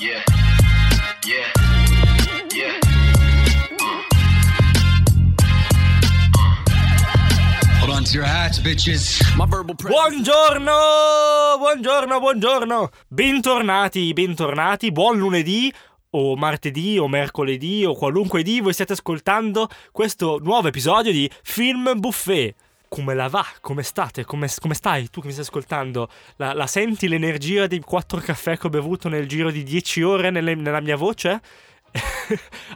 Yeah, yeah, yeah. Hold on to your hats, bitches. Buongiorno. Bentornati, buon lunedì. O martedì o mercoledì o qualunque dì voi stiate ascoltando questo nuovo episodio di Film Buffet. Come la va? Come state? Come stai? Tu che mi stai ascoltando, la senti l'energia dei 4 caffè che ho bevuto nel giro di 10 ore nella mia voce?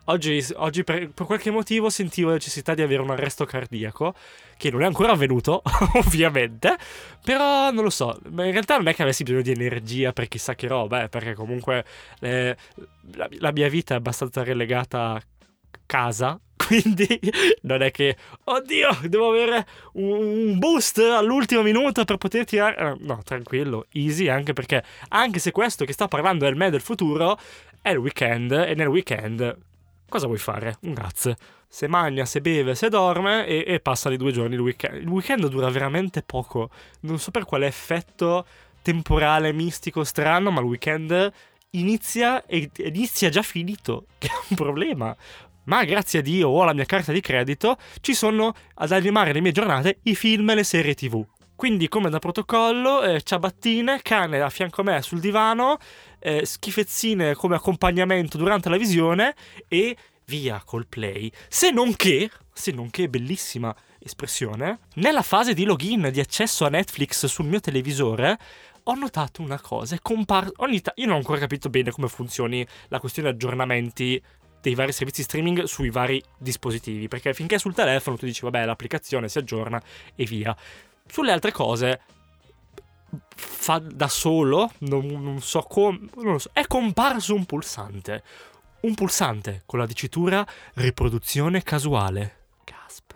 Oggi per qualche motivo sentivo la necessità di avere un arresto cardiaco, che non è ancora avvenuto ovviamente, però non lo so, in realtà non è che avessi bisogno di energia per chissà che roba, perché comunque la mia vita è abbastanza relegata a casa, quindi non è che oddio devo avere un boost all'ultimo minuto per poter tirare, no, tranquillo, easy, anche perché anche se questo che sta parlando è il me del futuro, è il weekend, e nel weekend cosa vuoi fare? Un cazzo. Se mangia, se beve, se dorme e passano i 2 giorni il weekend. Il weekend dura veramente poco. Non so per quale effetto temporale, mistico, strano, ma il weekend inizia e inizia già finito, che è un problema. Ma grazie a Dio ho la mia carta di credito, ci sono ad animare le mie giornate i film e le serie TV. Quindi, come da protocollo, ciabattine, cane a fianco a me sul divano, schifezzine come accompagnamento durante la visione e via col play. Se non che bellissima espressione, nella fase di login di accesso a Netflix sul mio televisore ho notato una cosa, io non ho ancora capito bene come funzioni la questione di aggiornamenti dei vari servizi streaming sui vari dispositivi, perché finché è sul telefono tu dici vabbè, l'applicazione si aggiorna e via. Sulle altre cose fa da solo, non so, è comparso un pulsante con la dicitura riproduzione casuale. Gasp.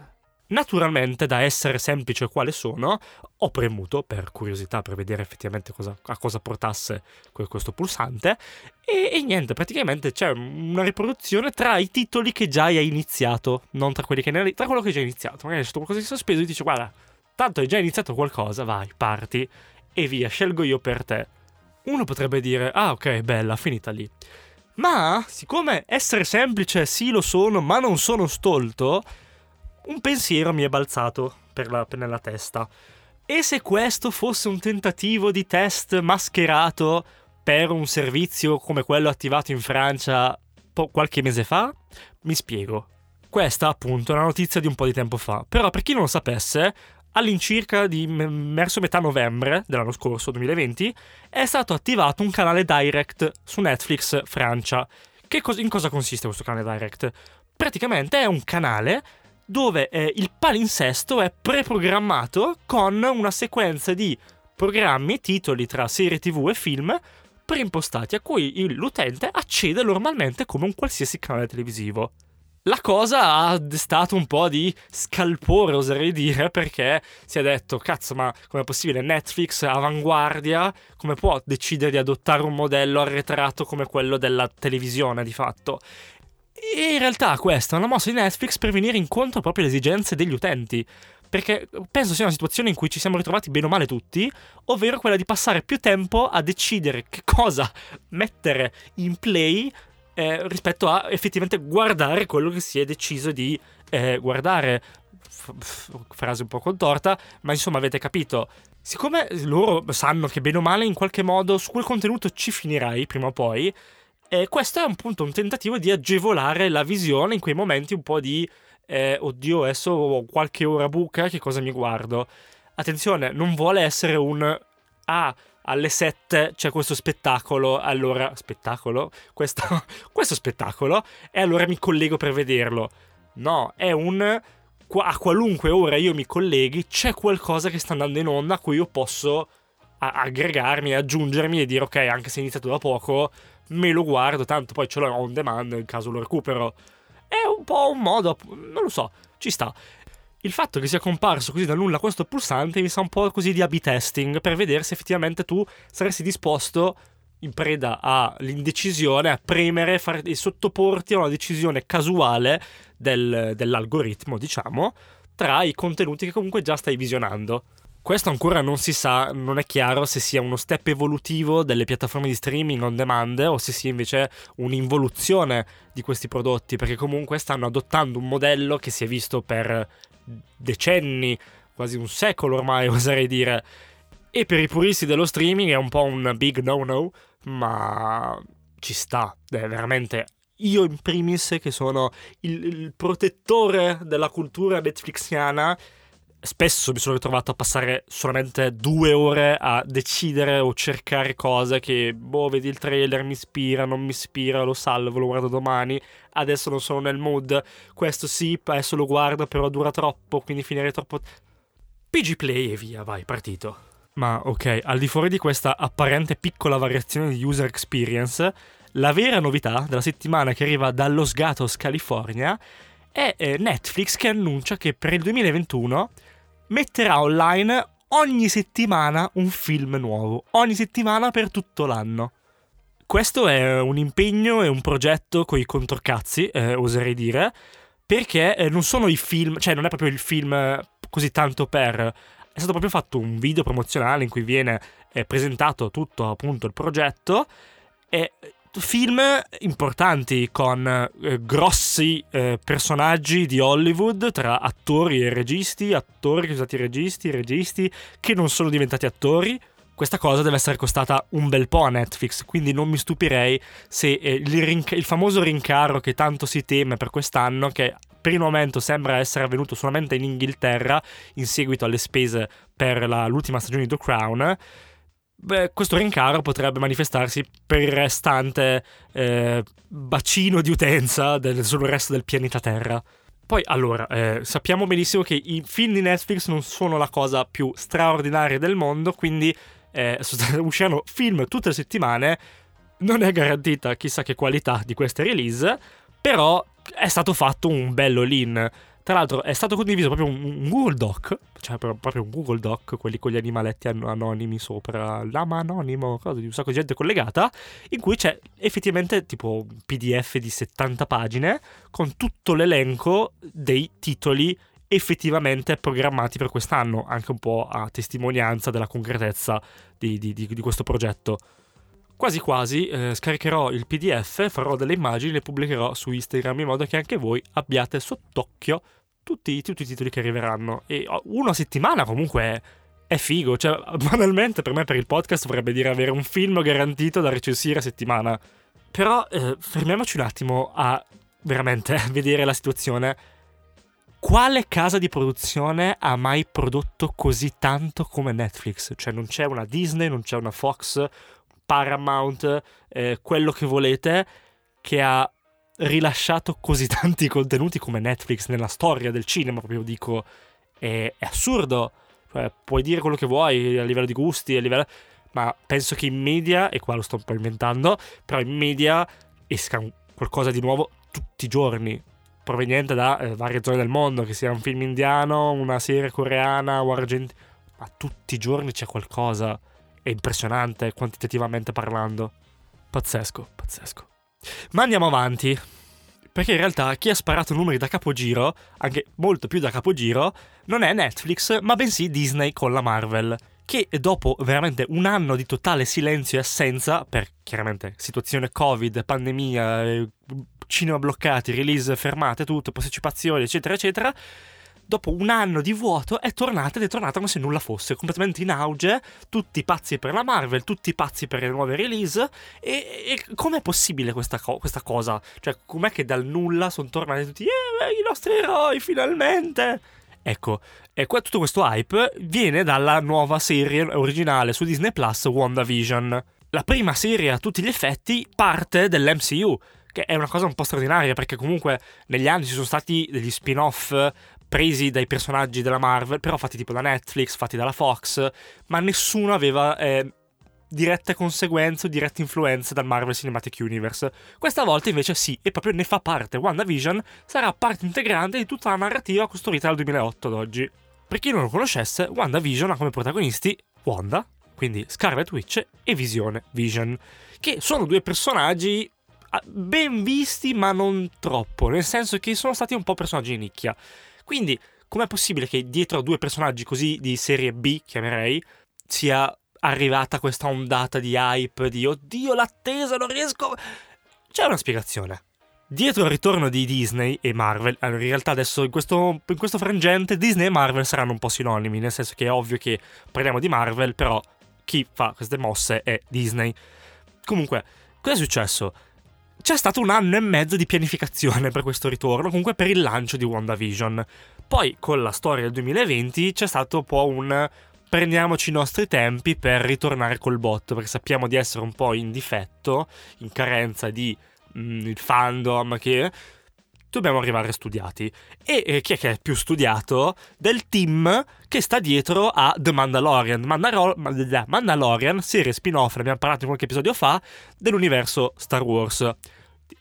Naturalmente, da essere semplice quale sono, ho premuto per curiosità, per vedere effettivamente a cosa portasse questo pulsante e niente, praticamente c'è una riproduzione tra i titoli che già hai iniziato, non tra quelli che tra quello che hai già iniziato. Magari c'è qualcosa di sospeso e dici guarda, tanto hai già iniziato qualcosa, vai, parti e via, scelgo io per te. Uno potrebbe dire, ah ok, bella, finita lì. Ma, siccome essere semplice sì lo sono, ma non sono stolto, un pensiero mi è balzato nella testa. E se questo fosse un tentativo di test mascherato per un servizio come quello attivato in Francia qualche mese fa? Mi spiego. Questa, appunto, è una notizia di un po' di tempo fa. Però, per chi non lo sapesse, all'incirca di verso metà novembre dell'anno scorso, 2020, è stato attivato un canale Direct su Netflix Francia. In cosa consiste questo canale Direct? Praticamente è un canale dove il palinsesto è preprogrammato con una sequenza di programmi, titoli tra serie TV e film preimpostati, a cui l'utente accede normalmente come un qualsiasi canale televisivo. La cosa ha destato un po' di scalpore, oserei dire, perché si è detto, cazzo, ma com'è possibile? Netflix, avanguardia, come può decidere di adottare un modello arretrato come quello della televisione, di fatto? E in realtà questa è una mossa di Netflix per venire incontro proprio alle esigenze degli utenti, perché penso sia una situazione in cui ci siamo ritrovati bene o male tutti, ovvero quella di passare più tempo a decidere che cosa mettere in play rispetto a effettivamente guardare quello che si è deciso di guardare. Frase un po' contorta, ma insomma avete capito. Siccome loro sanno che bene o male in qualche modo su quel contenuto ci finirai prima o poi, questo è un tentativo di agevolare la visione in quei momenti un po' di oddio, adesso ho qualche ora buca, che cosa mi guardo? Attenzione, non vuole essere un alle 7 c'è questo spettacolo, allora... Spettacolo? Questo spettacolo? E allora mi collego per vederlo. No, è un... A qualunque ora io mi colleghi, c'è qualcosa che sta andando in onda a cui io posso aggregarmi, aggiungermi e dire ok, anche se è iniziato da poco, me lo guardo, tanto poi ce l'ho on demand in caso lo recupero. È un po' un modo... non lo so, ci sta. Il fatto che sia comparso così da nulla questo pulsante mi sa un po' così di A/B testing, per vedere se effettivamente tu saresti disposto, in preda all'indecisione, a premere e sottoporti a una decisione casuale dell'algoritmo, diciamo, tra i contenuti che comunque già stai visionando. Questo ancora non si sa, non è chiaro se sia uno step evolutivo delle piattaforme di streaming on demand o se sia invece un'involuzione di questi prodotti, perché comunque stanno adottando un modello che si è visto per decenni, quasi un secolo ormai oserei dire, e per i puristi dello streaming è un po' un big no-no, ma ci sta, è veramente... Io in primis, che sono il protettore della cultura netflixiana, spesso mi sono ritrovato a passare solamente 2 ore a decidere o cercare cose che, boh, vedi il trailer, mi ispira, non mi ispira, lo salvo, lo guardo domani, adesso non sono nel mood, questo sì, adesso lo guardo, però dura troppo, quindi finirei troppo... PG Play e via, vai, partito. Ma ok, al di fuori di questa apparente piccola variazione di user experience, la vera novità della settimana che arriva da Los Gatos, California, è Netflix che annuncia che per il 2021 metterà online ogni settimana un film nuovo, ogni settimana per tutto l'anno. Questo è un impegno e un progetto coi controcazzi, oserei dire, perché non sono i film, cioè non è proprio il film così tanto per... È stato proprio fatto un video promozionale in cui viene presentato tutto appunto il progetto e film importanti con grossi personaggi di Hollywood tra attori e registi, attori che sono stati registi, registi che non sono diventati attori. Questa cosa deve essere costata un bel po' a Netflix, quindi non mi stupirei se il famoso rincaro che tanto si teme per quest'anno, che per il momento sembra essere avvenuto solamente in Inghilterra in seguito alle spese per l'ultima stagione di The Crown, beh, questo rincaro potrebbe manifestarsi per il restante bacino di utenza sul resto del pianeta Terra. Poi, allora, sappiamo benissimo che i film di Netflix non sono la cosa più straordinaria del mondo, quindi usciranno film tutte le settimane, non è garantita chissà che qualità di queste release, però è stato fatto un bello lean. Tra l'altro è stato condiviso proprio un Google Doc, cioè proprio un Google Doc, quelli con gli animaletti anonimi sopra, lama anonimo, cosa di un sacco di gente collegata, in cui c'è effettivamente tipo un PDF di 70 pagine con tutto l'elenco dei titoli effettivamente programmati per quest'anno, anche un po' a testimonianza della concretezza di questo progetto. Quasi quasi scaricherò il PDF, farò delle immagini e le pubblicherò su Instagram in modo che anche voi abbiate sott'occhio tutti i titoli che arriveranno. E una settimana comunque è figo, cioè banalmente per me per il podcast vorrebbe dire avere un film garantito da recensire a settimana. Però fermiamoci un attimo a veramente vedere la situazione. Quale casa di produzione ha mai prodotto così tanto come Netflix? Cioè non c'è una Disney, non c'è una Fox... Paramount, quello che volete, che ha rilasciato così tanti contenuti come Netflix nella storia del cinema, proprio dico, è assurdo, cioè, puoi dire quello che vuoi a livello di gusti, ma penso che in media, e qua lo sto un po' inventando, però in media esca qualcosa di nuovo tutti i giorni, proveniente da varie zone del mondo, che sia un film indiano, una serie coreana o argentina, ma tutti i giorni c'è qualcosa. È impressionante quantitativamente parlando. Pazzesco, pazzesco. Ma andiamo avanti, perché in realtà chi ha sparato numeri da capogiro, anche molto più da capogiro, non è Netflix, ma bensì Disney con la Marvel, che dopo veramente un anno di totale silenzio e assenza, per chiaramente situazione Covid, pandemia, cinema bloccati, release fermate, tutto, posticipazioni, eccetera, eccetera, dopo un anno di vuoto è tornata ed è tornata come se nulla fosse, completamente in auge, tutti pazzi per la Marvel, tutti pazzi per le nuove release, e com'è possibile questa cosa? Cioè com'è che dal nulla sono tornati tutti i nostri eroi finalmente? Ecco, tutto questo hype viene dalla nuova serie originale su Disney Plus, WandaVision, la prima serie a tutti gli effetti parte dell'MCU, che è una cosa un po' straordinaria perché comunque negli anni ci sono stati degli spin-off presi dai personaggi della Marvel, però fatti tipo da Netflix, fatti dalla Fox, ma nessuno aveva dirette conseguenze o dirette influenze dal Marvel Cinematic Universe. Questa volta invece sì, e proprio ne fa parte. WandaVision sarà parte integrante di tutta la narrativa costruita dal 2008 ad oggi. Per chi non lo conoscesse, WandaVision ha come protagonisti Wanda, quindi Scarlet Witch, e Vision, che sono 2 personaggi ben visti ma non troppo, nel senso che sono stati un po' personaggi di nicchia. Quindi com'è possibile che dietro a due personaggi così di serie B, chiamerei, sia arrivata questa ondata di hype, di oddio l'attesa, non riesco... C'è una spiegazione. Dietro al ritorno di Disney e Marvel, in realtà adesso in questo frangente Disney e Marvel saranno un po' sinonimi, nel senso che è ovvio che parliamo di Marvel, però chi fa queste mosse è Disney. Comunque, cosa è successo? C'è stato un anno e mezzo di pianificazione per questo ritorno, comunque per il lancio di WandaVision. Poi, con la storia del 2020, c'è stato un po' un... prendiamoci i nostri tempi per ritornare col botto, perché sappiamo di essere un po' in difetto, in carenza di il fandom, che dobbiamo arrivare studiati. E chi è che è più studiato del team che sta dietro a The Mandalorian? Mandalorian, serie spin-off, ne abbiamo parlato in qualche episodio fa, dell'universo Star Wars.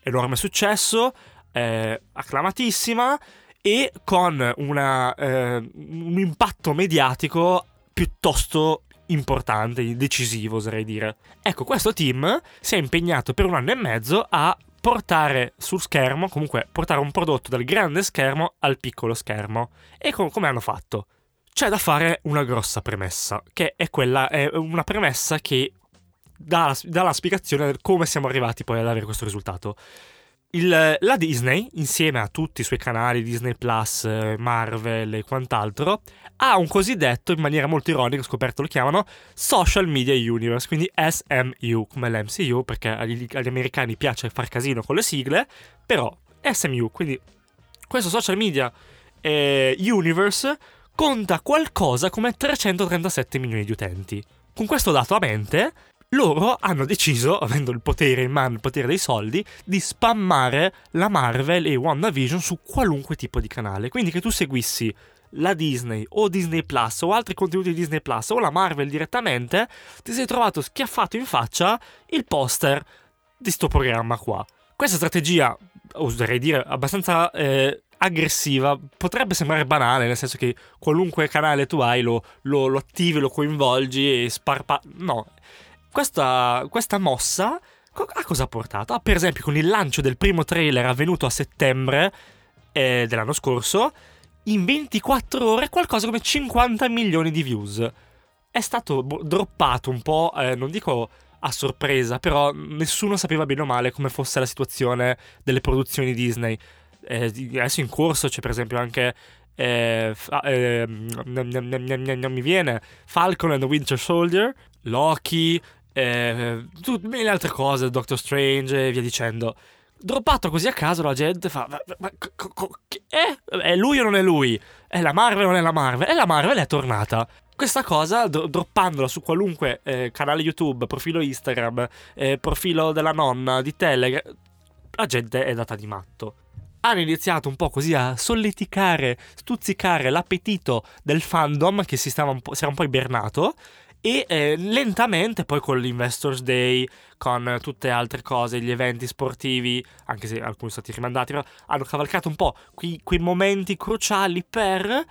Enorme successo, acclamatissima e con un impatto mediatico piuttosto importante, decisivo oserei dire. Ecco, questo team si è impegnato per un anno e mezzo a portare sul schermo, comunque portare un prodotto dal grande schermo al piccolo schermo. E come hanno fatto? C'è da fare una grossa premessa, che è una premessa che dà la spiegazione di come siamo arrivati poi ad avere questo risultato. La Disney, insieme a tutti i suoi canali, Disney Plus, Marvel e quant'altro, ha un cosiddetto, in maniera molto ironica, scoperto lo chiamano, Social Media Universe, quindi SMU, come l'MCU, perché agli americani piace far casino con le sigle, però SMU, quindi questo Social Media Universe conta qualcosa come 337 milioni di utenti. Con questo dato a mente... loro hanno deciso, avendo il potere in mano, il potere dei soldi, di spammare la Marvel e WandaVision su qualunque tipo di canale. Quindi che tu seguissi la Disney o Disney Plus o altri contenuti di Disney Plus o la Marvel direttamente, ti sei trovato schiaffato in faccia il poster di sto programma qua. Questa strategia, oserei dire, abbastanza aggressiva, potrebbe sembrare banale, nel senso che qualunque canale tu hai lo attivi, lo coinvolgi e no... Questa mossa a cosa ha portato? Per esempio, con il lancio del primo trailer avvenuto a settembre dell'anno scorso, in 24 ore qualcosa come 50 milioni di views. È stato droppato un po', non dico a sorpresa, però nessuno sapeva bene o male come fosse la situazione delle produzioni Disney. Adesso in corso c'è per esempio anche... non mi viene, Falcon and the Winter Soldier, Loki, tutte le altre cose, Doctor Strange e via dicendo. Droppato così a caso, la gente fa è lui o non è lui? È la Marvel o non è la Marvel? E la Marvel è tornata. Questa cosa, droppandola su qualunque canale YouTube, profilo Instagram, profilo della nonna, di Telegram, la gente è andata di matto. Hanno iniziato un po' così a solleticare, stuzzicare l'appetito del fandom che si era un po' ibernato e lentamente poi con l'Investors Day, con tutte altre cose, gli eventi sportivi, anche se alcuni sono stati rimandati, però hanno cavalcato un po' quei momenti cruciali per,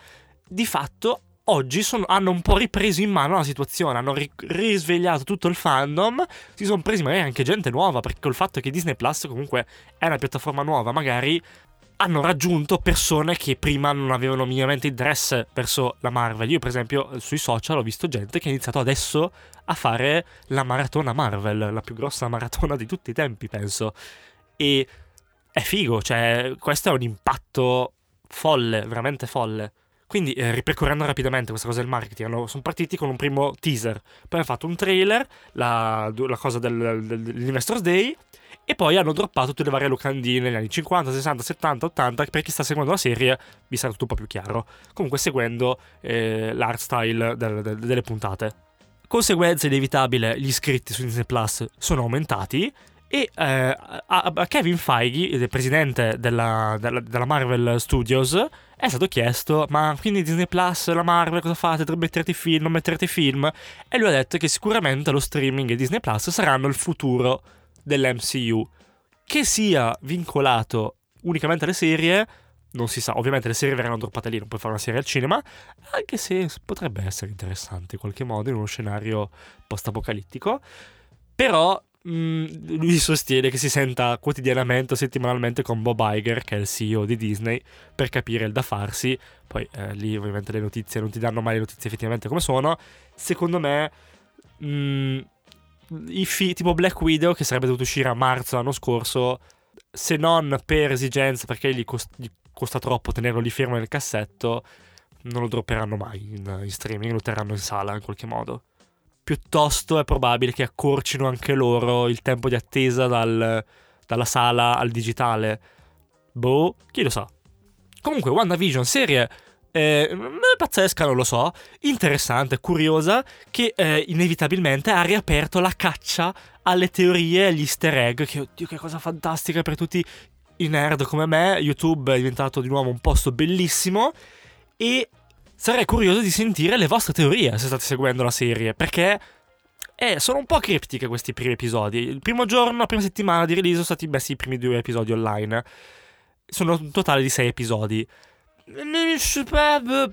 di fatto, oggi hanno un po' ripreso in mano la situazione, hanno risvegliato tutto il fandom, si sono presi magari anche gente nuova, perché col fatto che Disney Plus comunque è una piattaforma nuova, magari... hanno raggiunto persone che prima non avevano minimamente interesse verso la Marvel. Io per esempio sui social ho visto gente che ha iniziato adesso a fare la maratona Marvel, la più grossa maratona di tutti i tempi penso, e è figo, cioè questo è un impatto folle, veramente folle. Quindi ripercorrendo rapidamente questa cosa del marketing, sono partiti con un primo teaser, poi hanno fatto un trailer, la cosa dell'Investors Day, e poi hanno droppato tutte le varie locandine negli anni 50, 60, 70, 80, per chi sta seguendo la serie vi sarà tutto un po' più chiaro, comunque seguendo l'art style delle puntate. Conseguenza inevitabile, gli iscritti su Disney Plus sono aumentati, e a Kevin Feige, il presidente della Marvel Studios, è stato chiesto: ma quindi Disney Plus, la Marvel, cosa fate? Non metterete film? E lui ha detto che sicuramente lo streaming e Disney Plus saranno il futuro dell'MCU. Che sia vincolato unicamente alle serie non si sa, ovviamente le serie verranno droppate lì, non puoi fare una serie al cinema, anche se potrebbe essere interessante in qualche modo in uno scenario post-apocalittico, però lui sostiene che si senta quotidianamente o settimanalmente con Bob Iger, che è il CEO di Disney, per capire il da farsi. Poi lì ovviamente le notizie non ti danno mai le notizie effettivamente come sono. Secondo me tipo Black Widow, che sarebbe dovuto uscire a marzo l'anno scorso, se non per esigenze, perché gli costa troppo tenerlo lì fermo nel cassetto, non lo dropperanno mai in streaming, lo terranno in sala in qualche modo. Piuttosto è probabile che accorcino anche loro il tempo di attesa dalla sala al digitale. Boh, chi lo sa. Comunque WandaVision, serie pazzesca, non lo so, interessante, curiosa, che inevitabilmente ha riaperto la caccia alle teorie e agli easter egg, che oddio che cosa fantastica per tutti i nerd come me. YouTube è diventato di nuovo un posto bellissimo e sarei curioso di sentire le vostre teorie se state seguendo la serie, perché sono un po' criptiche questi primi episodi. Il primo giorno, la prima settimana di release sono stati messi i primi 2 episodi online. Sono un totale di 6 episodi.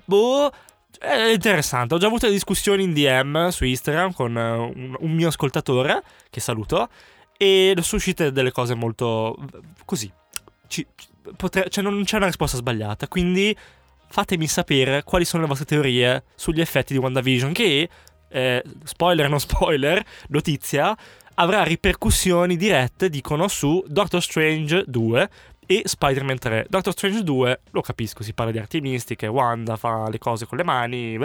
Boh, è interessante. Ho già avuto discussioni in DM su Instagram con un mio ascoltatore, che saluto, e sono uscite delle cose molto così. Non c'è una risposta sbagliata, quindi fatemi sapere quali sono le vostre teorie sugli effetti di WandaVision, che, spoiler non spoiler, notizia, avrà ripercussioni dirette, dicono, su Doctor Strange 2 e Spider-Man 3. Doctor Strange 2, lo capisco, si parla di arti mistiche, Wanda fa le cose con le mani,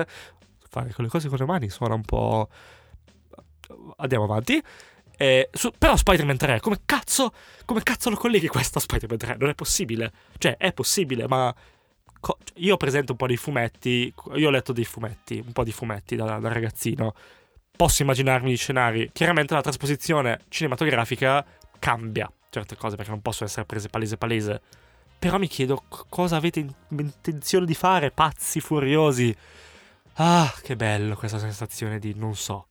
fare le cose con le mani suona un po'... Andiamo avanti. Però Spider-Man 3, come cazzo lo colleghi questo a Spider-Man 3? Non è possibile. Cioè, è possibile, ma... Io presento un po' dei fumetti. Io ho letto un po' di fumetti da ragazzino. Posso immaginarmi gli scenari. Chiaramente la trasposizione cinematografica cambia certe cose, perché non possono essere prese palese. Però mi chiedo cosa avete intenzione di fare, pazzi furiosi. Ah, che bello questa sensazione di non so.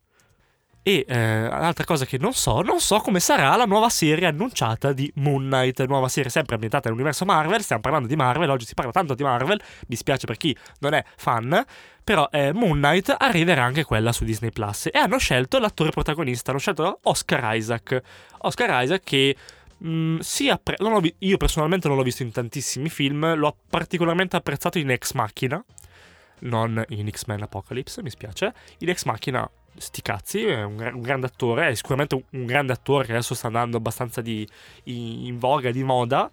E un'altra cosa che non so come sarà la nuova serie annunciata di Moon Knight, nuova serie sempre ambientata nell'universo Marvel. Stiamo parlando di Marvel, oggi si parla tanto di Marvel, mi spiace per chi non è fan, però Moon Knight arriverà anche quella su Disney Plus e hanno scelto l'attore protagonista, hanno scelto Oscar Isaac, che io personalmente non l'ho visto in tantissimi film, l'ho particolarmente apprezzato in Ex Machina, non in X-Men Apocalypse, mi spiace. In Ex Machina, sti cazzi, è un grande attore, è sicuramente un grande attore che adesso sta andando abbastanza in voga, di moda.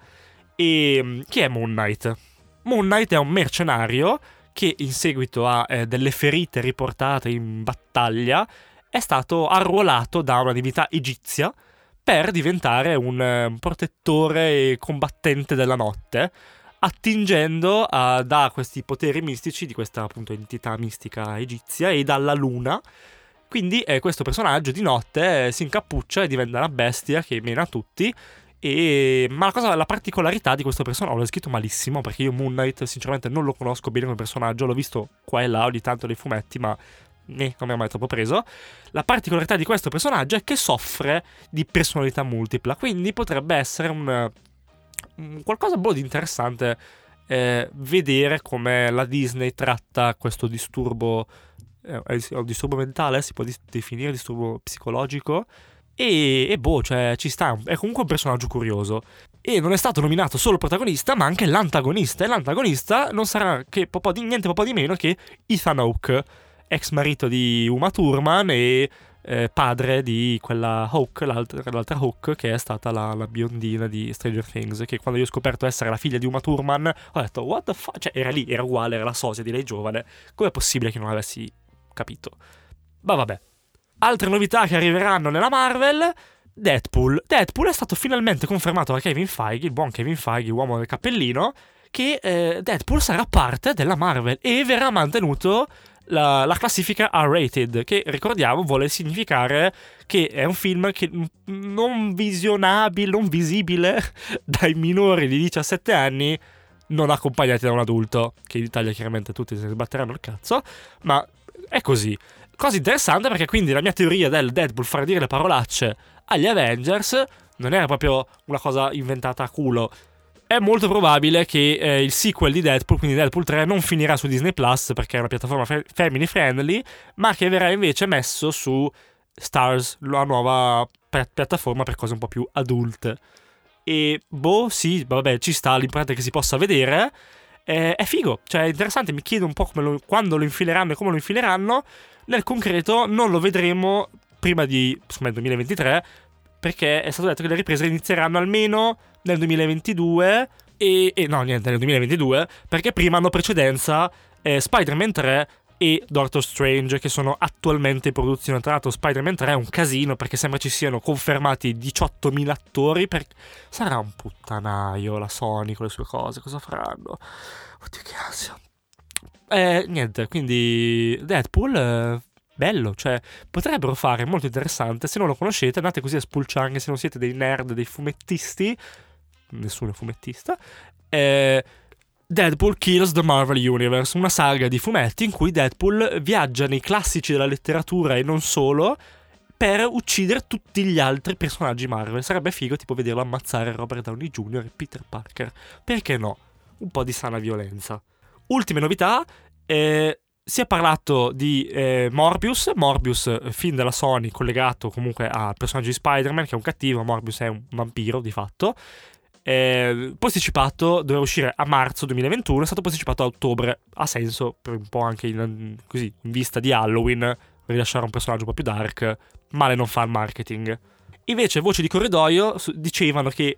E chi è Moon Knight? Moon Knight è un mercenario che in seguito a delle ferite riportate in battaglia è stato arruolato da una divinità egizia per diventare un protettore e combattente della notte, attingendo da questi poteri mistici di questa appunto entità mistica egizia e dalla luna. Quindi questo personaggio di notte si incappuccia e diventa una bestia che mena tutti. Ma la particolarità di questo personaggio, l'ho scritto malissimo perché io Moon Knight sinceramente non lo conosco bene come personaggio, l'ho visto qua e là ogni tanto nei fumetti, ma non mi ha mai troppo preso. La particolarità di questo personaggio è che soffre di personalità multipla, quindi potrebbe essere qualcosa di interessante vedere come la Disney tratta questo disturbo. È un disturbo mentale, si può definire disturbo psicologico. Cioè ci sta. È comunque un personaggio curioso. E non è stato nominato solo il protagonista, ma anche l'antagonista. E l'antagonista non sarà che niente po' di meno che Ethan Hawke, ex marito di Uma Thurman e padre di quella Hawke, l'altra Hawke, che è stata la biondina di Stranger Things, che quando io ho scoperto essere la figlia di Uma Thurman ho detto what the fuck, cioè era lì, era uguale, era la sosia di lei giovane, com'è possibile che non avessi capito? Ma vabbè, altre novità che arriveranno nella Marvel. Deadpool è stato finalmente confermato da Kevin Feige, il buon Kevin Feige, uomo del cappellino, che Deadpool sarà parte della Marvel e verrà mantenuto la classifica R-rated, che ricordiamo vuole significare che è un film che non visibile dai minori di 17 anni non accompagnati da un adulto, che in Italia chiaramente tutti se ne sbatteranno il cazzo, ma è così. Cosa interessante, perché quindi la mia teoria del Deadpool far dire le parolacce agli Avengers non era proprio una cosa inventata a culo. È molto probabile che il sequel di Deadpool, quindi Deadpool 3, non finirà su Disney Plus perché è una piattaforma family friendly, ma che verrà invece messo su Stars, la nuova piattaforma per cose un po' più adulte. E boh, sì, vabbè, ci sta, l'importante è che si possa vedere. È figo, cioè è interessante, mi chiedo un po' come quando lo infileranno e come lo infileranno. Nel concreto non lo vedremo prima di, insomma, il 2023, perché è stato detto che le riprese inizieranno almeno nel 2022 nel 2022, perché prima hanno precedenza Spider-Man 3 e Doctor Strange, che sono attualmente in produzione. Tra l'altro Spider-Man 3 è un casino, perché sembra ci siano confermati 18.000 attori sarà un puttanaio la Sony con le sue cose, cosa faranno? Oddio, che ansia. Niente, quindi Deadpool, bello, cioè potrebbero fare, molto interessante. Se non lo conoscete, andate così a spulciare, se non siete dei nerd, dei fumettisti. Nessuno è fumettista. Deadpool Kills the Marvel Universe, una saga di fumetti in cui Deadpool viaggia nei classici della letteratura e non solo, per uccidere tutti gli altri personaggi Marvel. Sarebbe figo tipo vederlo ammazzare Robert Downey Jr. e Peter Parker. Perché no? Un po' di sana violenza. Ultime novità, si è parlato di Morbius, film della Sony collegato comunque al personaggio di Spider-Man, che è un cattivo. Morbius è un vampiro di fatto. Posticipato, doveva uscire a marzo 2021, è stato posticipato a ottobre. Ha senso, per un po' anche così, in vista di Halloween, rilasciare un personaggio un po' più dark. Male non fa il marketing. Invece voci di corridoio dicevano che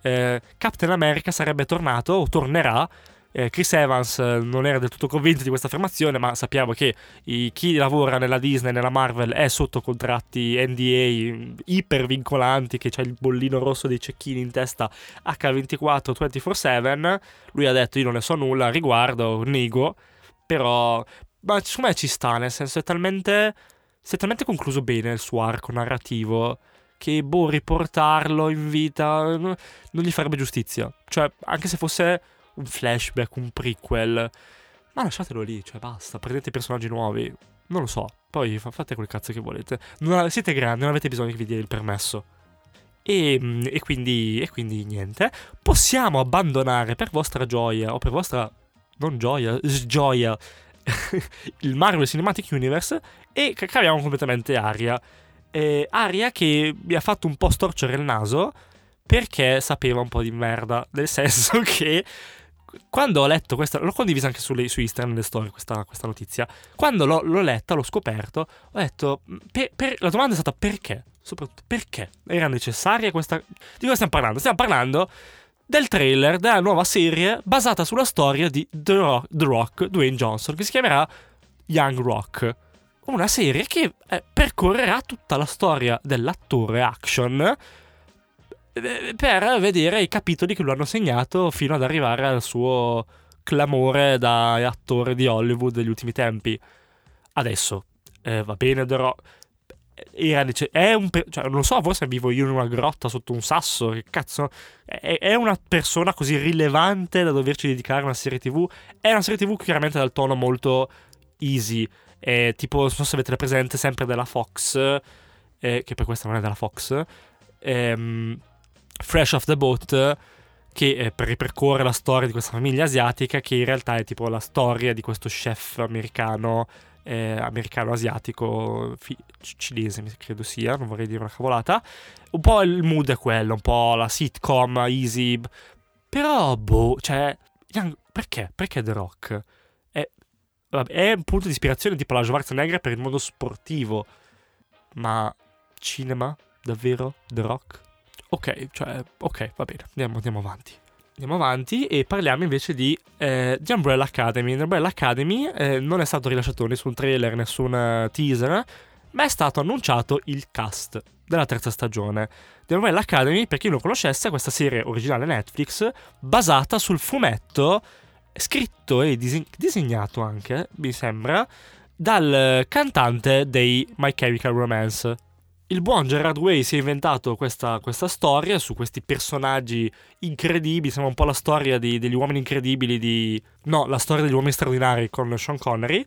Captain America sarebbe tornato o tornerà. Chris Evans non era del tutto convinto di questa affermazione, ma sappiamo che chi lavora nella Disney, nella Marvel, è sotto contratti NDA iper vincolanti, che c'è il bollino rosso dei cecchini in testa H24 24/7. Lui ha detto: io non ne so nulla a riguardo, nego. Però, ma secondo me ci sta, nel senso è talmente concluso bene il suo arco narrativo, che boh, riportarlo in vita non gli farebbe giustizia. Cioè, anche se fosse un flashback, un prequel, ma lasciatelo lì, cioè basta, prendete personaggi nuovi, non lo so, poi fate quel cazzo che volete, siete grandi, non avete bisogno che vi dia il permesso. E quindi niente, possiamo abbandonare, per vostra gioia, o per vostra non gioia, sgioia, il Marvel Cinematic Universe, e cambiamo completamente aria. Aria che mi ha fatto un po' storcere il naso, perché sapeva un po' di merda, nel senso che quando ho letto questa, l'ho condivisa anche su Instagram nelle storie, questa notizia. Quando l'ho letta, l'ho scoperto, ho detto, la domanda è stata perché? Soprattutto perché era necessaria questa. Di cosa stiamo parlando? Stiamo parlando del trailer della nuova serie basata sulla storia di The Rock, Dwayne Johnson, che si chiamerà Young Rock. Una serie che percorrerà tutta la storia dell'attore action, per vedere i capitoli che lo hanno segnato fino ad arrivare al suo clamore da attore di Hollywood degli ultimi tempi. Adesso va bene, però cioè, non lo so, forse vivo io in una grotta sotto un sasso, che cazzo, è una persona così rilevante da doverci dedicare una serie TV. È una serie TV chiaramente dal tono molto easy, tipo, non so se avete presente, sempre della Fox, che per questa non è della Fox, Fresh Off the Boat, che ripercorre la storia di questa famiglia asiatica, che in realtà è tipo la storia di questo chef americano-asiatico, cinese credo sia, non vorrei dire una cavolata. Un po' il mood è quello, un po' la sitcom easy, però boh, cioè perché The Rock? È un punto di ispirazione tipo la Schwarzenegger per il mondo sportivo, ma cinema? Davvero? The Rock? Ok, cioè, ok, va bene, andiamo avanti. Andiamo avanti e parliamo invece di The Umbrella Academy. The Umbrella Academy non è stato rilasciato nessun trailer, nessun teaser, ma è stato annunciato il cast della terza stagione. The Umbrella Academy, per chi non lo conoscesse, è questa serie originale Netflix basata sul fumetto scritto e disegnato anche, mi sembra, dal cantante dei My Chemical Romance. Il buon Gerard Way si è inventato questa storia su questi personaggi incredibili. Sembra un po' la storia degli uomini incredibili la storia degli uomini straordinari con Sean Connery.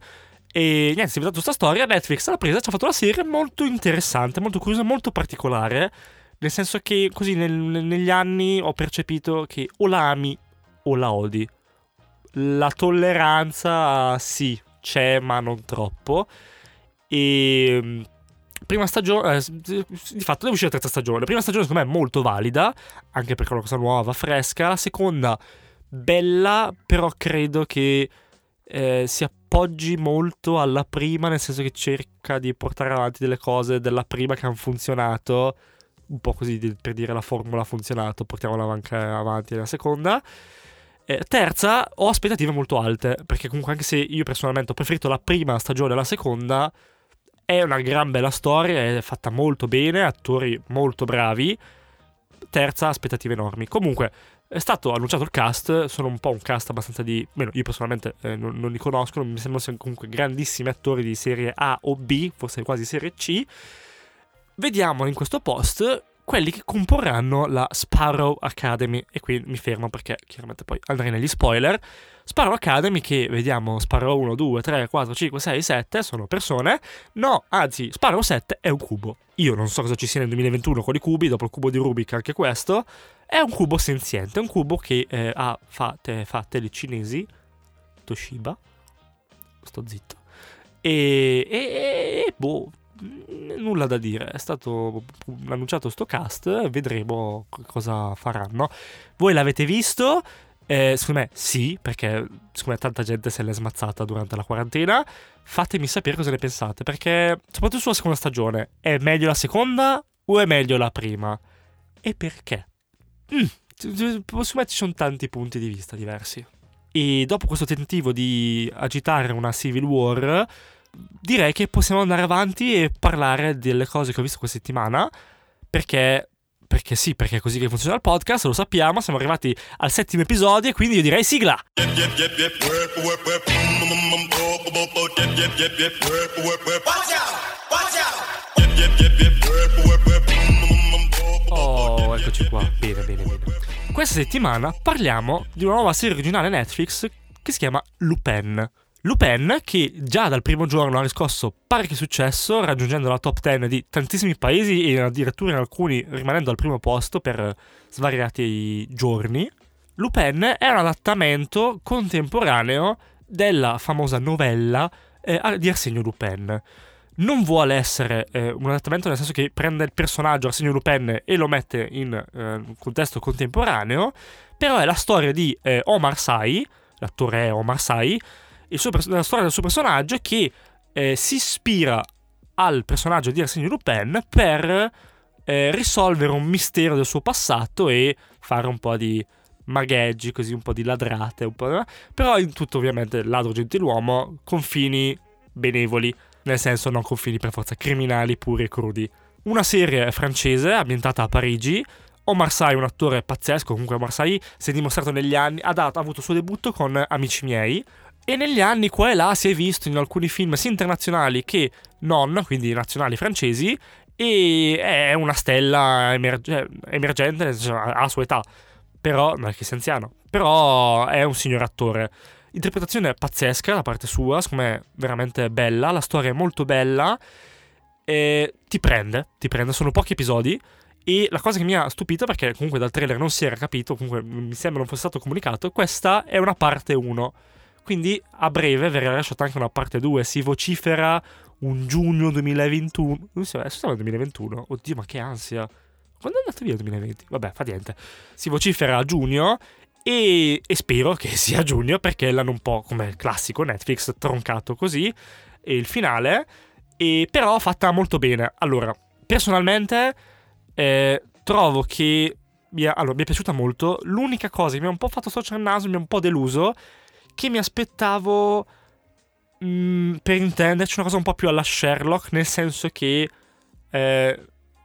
E niente, si è inventato questa storia, Netflix l'ha presa, ci ha fatto una serie molto interessante, molto curiosa, molto particolare. Nel senso che così negli anni ho percepito che o la ami o la odi. La tolleranza sì, c'è, ma non troppo. E prima stagione, di fatto deve uscire la terza stagione. La prima stagione secondo me è molto valida, anche perché è una cosa nuova, fresca. La seconda bella, però credo che si appoggi molto alla prima, nel senso che cerca di portare avanti delle cose della prima che hanno funzionato, un po' così per dire la formula ha funzionato, portiamola avanti nella seconda. Terza, ho aspettative molto alte, perché comunque anche se io personalmente ho preferito la prima stagione alla seconda, è una gran bella storia, è fatta molto bene, attori molto bravi. Terza, aspettative enormi. Comunque è stato annunciato il cast, sono un po' un cast abbastanza di... meno, io personalmente non li conosco, non mi sembrano comunque grandissimi attori di serie A o B, forse quasi serie C. Vediamo in questo post quelli che comporranno la Sparrow Academy, e qui mi fermo perché chiaramente poi andrei negli spoiler. Sparrow Academy, che vediamo Sparrow 1, 2, 3, 4, 5, 6, 7 sono persone, no, anzi Sparrow 7 è un cubo. Io non so cosa ci sia nel 2021 con i cubi, dopo il cubo di Rubik anche questo, è un cubo senziente, è un cubo che ha fatele cinesi, Toshiba, sto zitto, e boh, nulla da dire, è stato annunciato sto cast, vedremo cosa faranno. Voi l'avete visto? Secondo me sì, perché secondo me tanta gente se l'è smazzata durante la quarantena. Fatemi sapere cosa ne pensate, perché soprattutto sulla seconda stagione, è meglio la seconda o è meglio la prima? E perché? Secondo me ci sono tanti punti di vista diversi. E dopo questo tentativo di agitare una Civil War, direi che possiamo andare avanti e parlare delle cose che ho visto questa settimana, perché sì, perché è così che funziona il podcast, lo sappiamo, siamo arrivati al 7° episodio e quindi io direi sigla! Oh, eccoci qua, bene. Questa settimana parliamo di una nuova serie originale Netflix che si chiama Lupin. Lupin, che già dal primo giorno ha riscosso parecchio successo, raggiungendo la top 10 di tantissimi paesi e addirittura in alcuni rimanendo al primo posto per svariati giorni. Lupin è un adattamento contemporaneo della famosa novella di Arsenio Lupin. Non vuole essere un adattamento, nel senso che prende il personaggio Arsenio Lupin e lo mette in un contesto contemporaneo, però è la storia di Omar Sy, l'attore è Omar Sy, la storia del suo personaggio che si ispira al personaggio di Arsenio Lupin per risolvere un mistero del suo passato e fare un po' di magheggi, così un po' di ladrate, un po'... però in tutto ovviamente ladro gentiluomo, confini benevoli, nel senso non confini per forza criminali puri e crudi. Una serie francese ambientata a Parigi. Omar Sy è un attore pazzesco, comunque Omar Sy si è dimostrato negli anni, ha avuto il suo debutto con Amici miei, e negli anni qua e là si è visto in alcuni film sia internazionali che non, quindi nazionali francesi, e è una stella emergente, a sua età, però non è che sia anziano, però è un signor attore. Interpretazione pazzesca da parte sua, secondo me veramente bella, la storia è molto bella, e ti prende, sono pochi episodi. E la cosa che mi ha stupito, perché comunque dal trailer non si era capito, comunque mi sembra non fosse stato comunicato, questa è una parte 1. Quindi a breve verrà lasciata anche una parte 2, si vocifera un giugno 2021. Non so, adesso siamo nel 2021, oddio ma che ansia. Quando è andato via il 2020? Vabbè, fa niente. Si vocifera a giugno e spero che sia giugno, perché l'hanno un po' come il classico Netflix troncato così, e il finale, e però fatta molto bene. Allora, personalmente trovo che... mi è piaciuta molto, l'unica cosa che mi ha un po' fatto storcere il naso, mi ha un po' deluso, che mi aspettavo, per intenderci, una cosa un po' più alla Sherlock, nel senso che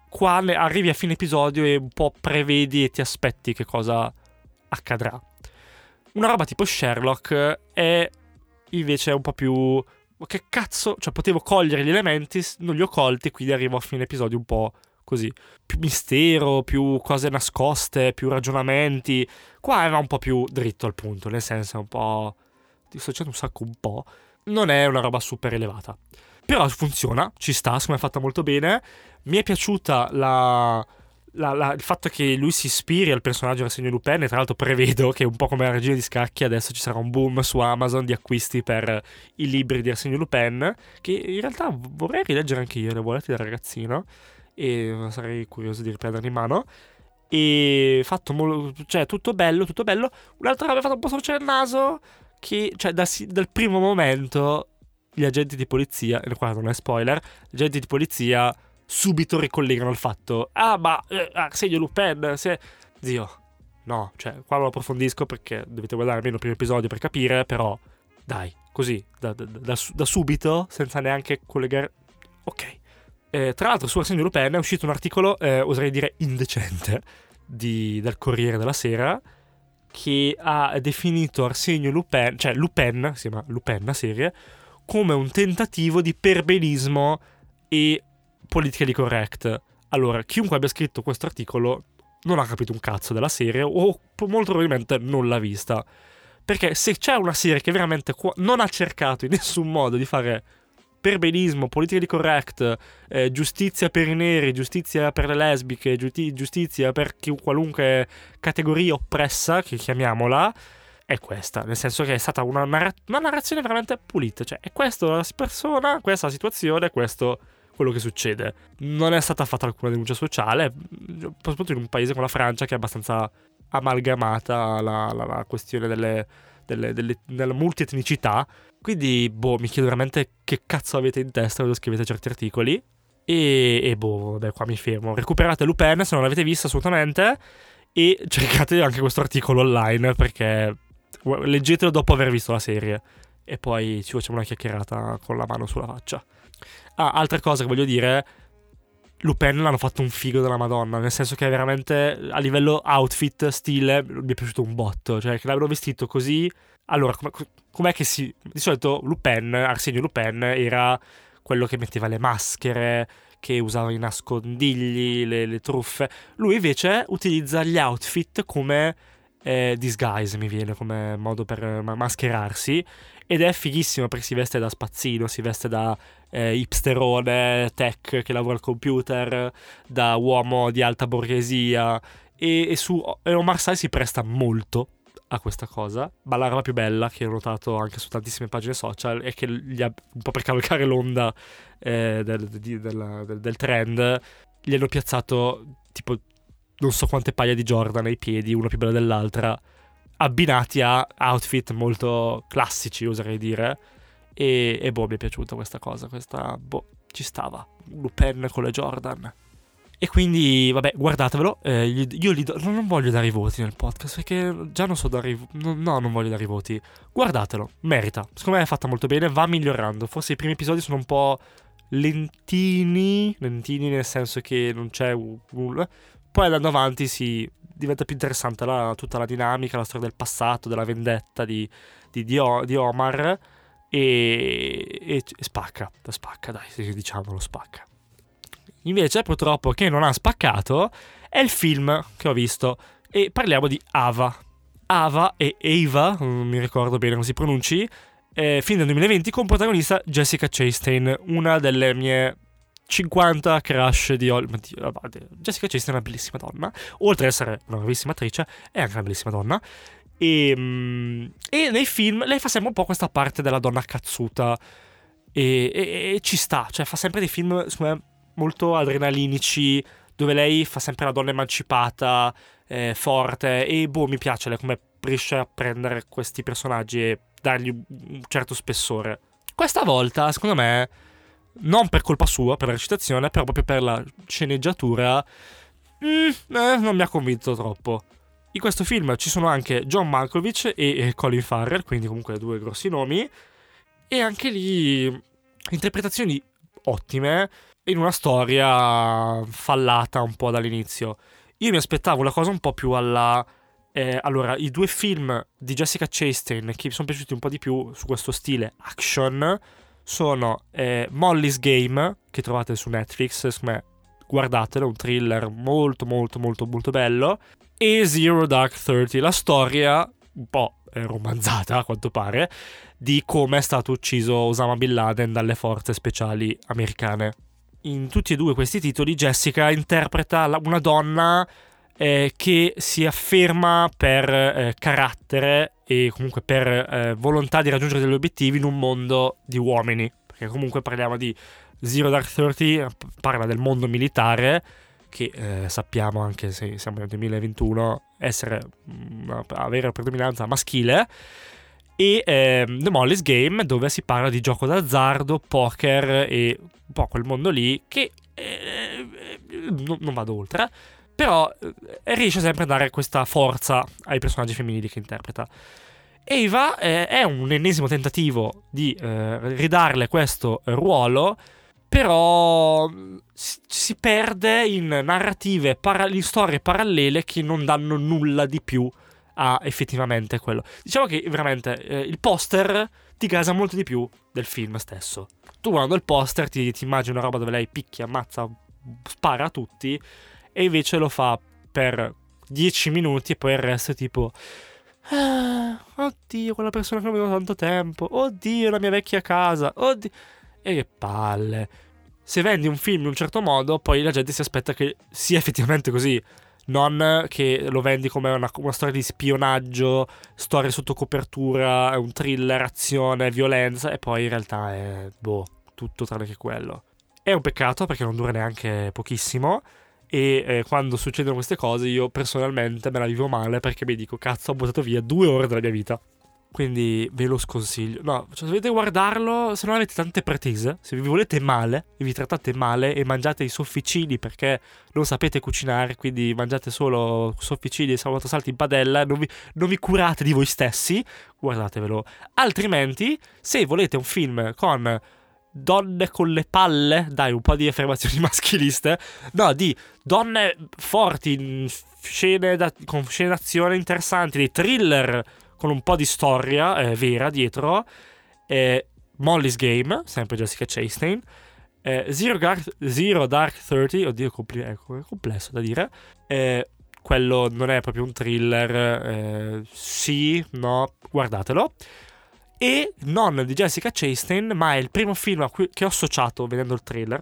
qua arrivi a fine episodio e un po' prevedi e ti aspetti che cosa accadrà. Una roba tipo Sherlock è invece un po' più... che cazzo? Cioè, potevo cogliere gli elementi, non li ho colti, quindi arrivo a fine episodio un po' così. Più mistero, più cose nascoste, più ragionamenti. Qua era un po' più dritto al punto, nel senso un po'... ti sto dicendo un sacco un po'. Non è una roba super elevata, però funziona, ci sta, secondo me è fatta molto bene. Mi è piaciuta il fatto che lui si ispiri al personaggio di Arsenio Lupin, e tra l'altro prevedo che un po' come la regina di scacchi adesso ci sarà un boom su Amazon di acquisti per i libri di Arsenio Lupin, che in realtà vorrei rileggere anche io, le volete da ragazzino, e sarei curioso di riprenderli in mano. E fatto cioè tutto bello. Un'altra cosa che mi ha fatto un po' sorcere il naso, che cioè dal primo momento gli agenti di polizia, e qua non è spoiler, gli agenti di polizia subito ricollegano il fatto: ah, ma Arsenio Lupin, se... zio, no, cioè qua lo approfondisco perché dovete guardare almeno il primo episodio per capire, però dai, così da subito, senza neanche collegare. Ok. Tra l'altro su Arsenio Lupin è uscito un articolo, oserei dire indecente, dal Corriere della Sera, che ha definito Arsenio Lupin, cioè Lupin, si chiama Lupin la serie, come un tentativo di perbenismo e politically correct. Allora, chiunque abbia scritto questo articolo non ha capito un cazzo della serie, o molto probabilmente non l'ha vista, perché se c'è una serie che veramente non ha cercato in nessun modo di fare perbenismo, politically correct, giustizia per i neri, giustizia per le lesbiche, giustizia per qualunque categoria oppressa, che chiamiamola, è questa. Nel senso che è stata una narrazione veramente pulita, cioè è questa la persona, questa la situazione, questo quello che succede. Non è stata fatta alcuna denuncia sociale, soprattutto in un paese come la Francia, che è abbastanza amalgamata la questione della multietnicità. Quindi, mi chiedo veramente che cazzo avete in testa quando scrivete certi articoli. Vabbè, qua mi fermo. Recuperate Lupin se non l'avete vista assolutamente, e cercate anche questo articolo online, perché leggetelo dopo aver visto la serie. E poi ci facciamo una chiacchierata con la mano sulla faccia. Ah, altra cosa che voglio dire: Lupin l'hanno fatto un figo della Madonna, nel senso che veramente a livello outfit, stile, mi è piaciuto un botto, cioè che l'abbiano vestito così. Allora, com'è che si... Di solito Arsenio Lupin era quello che metteva le maschere, che usava i nascondigli, le truffe. Lui invece utilizza gli outfit come disguise, mi viene, come modo per mascherarsi, ed è fighissimo perché si veste da spazzino, si veste da hipsterone tech che lavora al computer, da uomo di alta borghesia, e Omar Sy si presta molto a questa cosa. Ma la roba più bella che ho notato anche su tantissime pagine social è che un po' per cavalcare l'onda del trend, gli hanno piazzato tipo non so quante paia di Jordan ai piedi, una più bella dell'altra, abbinati a outfit molto classici, oserei dire. E mi è piaciuta questa cosa, ci stava, Lupin con le Jordan. E quindi, vabbè, guardatevelo, io non voglio dare i voti nel podcast, perché già non so dare i voti, no, non voglio dare i voti, guardatelo, merita, secondo me è fatta molto bene, va migliorando, forse i primi episodi sono un po' lentini nel senso che non c'è nulla. Poi andando avanti diventa più interessante tutta la dinamica, la storia del passato, della vendetta di Omar, e spacca, dai, diciamolo, spacca. Invece purtroppo che non ha spaccato è il film che ho visto, e parliamo di Ava, non mi ricordo bene come si pronunci, film del 2020 con protagonista Jessica Chastain, una delle mie 50 crush di Jessica Chastain è una bellissima donna, oltre ad essere una bravissima attrice è anche una bellissima donna, e nei film lei fa sempre un po' questa parte della donna cazzuta, e ci sta, cioè fa sempre dei film secondo me molto adrenalinici, dove lei fa sempre la donna emancipata, forte, e mi piace lei come riesce a prendere questi personaggi e dargli un certo spessore. Questa volta secondo me, non per colpa sua, per la recitazione, però proprio per la sceneggiatura, non mi ha convinto troppo. In questo film ci sono anche John Malkovich e Colin Farrell, quindi comunque due grossi nomi, e anche lì interpretazioni ottime in una storia fallata un po' dall'inizio. Io mi aspettavo una cosa un po' più alla... allora, i due film di Jessica Chastain che mi sono piaciuti un po' di più su questo stile action sono Molly's Game, che trovate su Netflix, guardatelo, un thriller molto molto molto molto bello, e Zero Dark 30, la storia un po' romanzata a quanto pare di come è stato ucciso Osama Bin Laden dalle forze speciali americane. in tutti e due questi titoli Jessica interpreta una donna che si afferma per carattere e comunque per volontà di raggiungere degli obiettivi in un mondo di uomini, perché comunque parliamo di Zero Dark Thirty, parla del mondo militare che sappiamo, anche se siamo nel 2021, essere avere predominanza maschile, e The Molly's Game, dove si parla di gioco d'azzardo, poker e un po' quel mondo lì che non vado oltre. Però riesce sempre a dare questa forza ai personaggi femminili che interpreta. Ava è un ennesimo tentativo di ridarle questo ruolo, però si perde in narrative, in storie parallele che non danno nulla di più a effettivamente quello. Diciamo che veramente il poster ti gasa molto di più del film stesso. Tu guardando il poster ti immagini una roba dove lei picchia, ammazza, spara a tutti, e invece lo fa per 10 minuti e poi il resto è tipo oddio quella persona che non vedo tanto tempo, oddio la mia vecchia casa, oddio, e che palle. Se vendi un film in un certo modo poi la gente si aspetta che sia effettivamente così, non che lo vendi come una storia di spionaggio, storia sotto copertura, un thriller, azione, violenza, e poi in realtà è tutto tranne che quello. È un peccato perché non dura neanche pochissimo. E quando succedono queste cose io personalmente me la vivo male, perché mi dico cazzo, ho buttato via 2 ore della mia vita. Quindi ve lo sconsiglio. No, cioè, se dovete guardarlo, se non avete tante pretese, se vi volete male e vi trattate male e mangiate i sofficini perché non sapete cucinare, quindi mangiate solo sofficini e salata salti in padella, non vi curate di voi stessi, guardatevelo. Altrimenti, se volete un film con donne con le palle, dai, un po' di affermazioni maschiliste, no, di donne forti in con scene d'azione interessanti, dei thriller con un po' di storia vera dietro, Molly's Game, sempre Jessica Chastain, Zero Dark Thirty, oddio è complesso da dire, quello non è proprio un thriller, sì, no, guardatelo. E non di Jessica Chastain, ma è il primo film a cui che ho associato vedendo il trailer,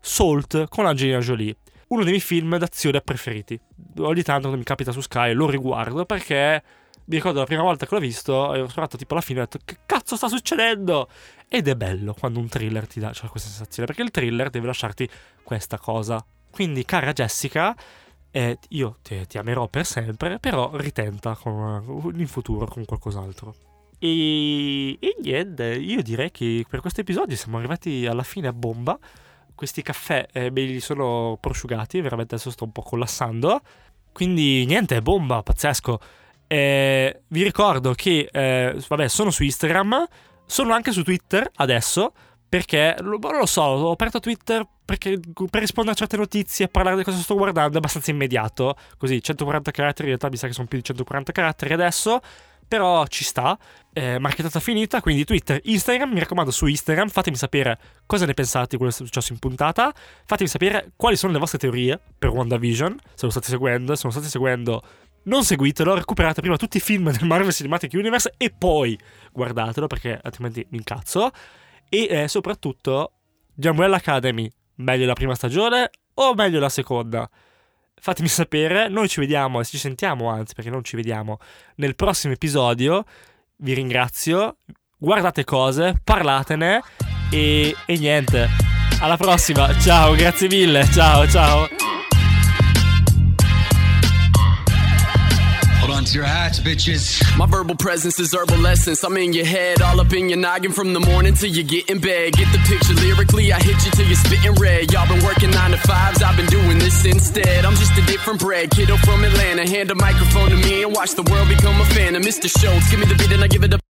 Salt con Angelina Jolie, uno dei miei film d'azione preferiti. Ogni tanto quando mi capita su Sky lo riguardo, perché mi ricordo la prima volta che l'ho visto e ho sparato tipo alla fine e ho detto che cazzo sta succedendo? Ed è bello quando un thriller ti dà questa sensazione, perché il thriller deve lasciarti questa cosa. Quindi cara Jessica, io ti amerò per sempre, però ritenta in futuro con qualcos'altro. E niente, io direi che per questo episodio siamo arrivati alla fine a bomba. Questi caffè me li sono prosciugati, veramente adesso sto un po' collassando. Quindi niente, bomba, pazzesco. Vi ricordo che vabbè, sono su Instagram, sono anche su Twitter adesso, perché lo so, ho aperto Twitter perché per rispondere a certe notizie e parlare di cosa sto guardando è abbastanza immediato. Così 140 caratteri, in realtà mi sa che sono più di 140 caratteri adesso, però ci sta, marchettata finita. Quindi Twitter, Instagram, mi raccomando su Instagram fatemi sapere cosa ne pensate di quello che è successo in puntata, fatemi sapere quali sono le vostre teorie per WandaVision, se lo state seguendo non seguitelo, recuperate prima tutti i film del Marvel Cinematic Universe e poi guardatelo, perché altrimenti mi incazzo. E soprattutto The Umbrella Academy, meglio la prima stagione o meglio la seconda? Fatemi sapere, noi ci vediamo, ci sentiamo anzi, perché non ci vediamo, nel prossimo episodio. Vi ringrazio, guardate cose, parlatene e niente, alla prossima, ciao, grazie mille, ciao. Your hats, bitches. My verbal presence is herbal essence. I'm in your head, all up in your noggin from the morning till you get in bed. Get the picture lyrically, I hit you till you're spitting red. Y'all been working 9 to 5s, I've been doing this instead. I'm just a different bred, kiddo from Atlanta. Hand a microphone to me and watch the world become a fan of Mr. Schultz. Give me the beat and I give it up.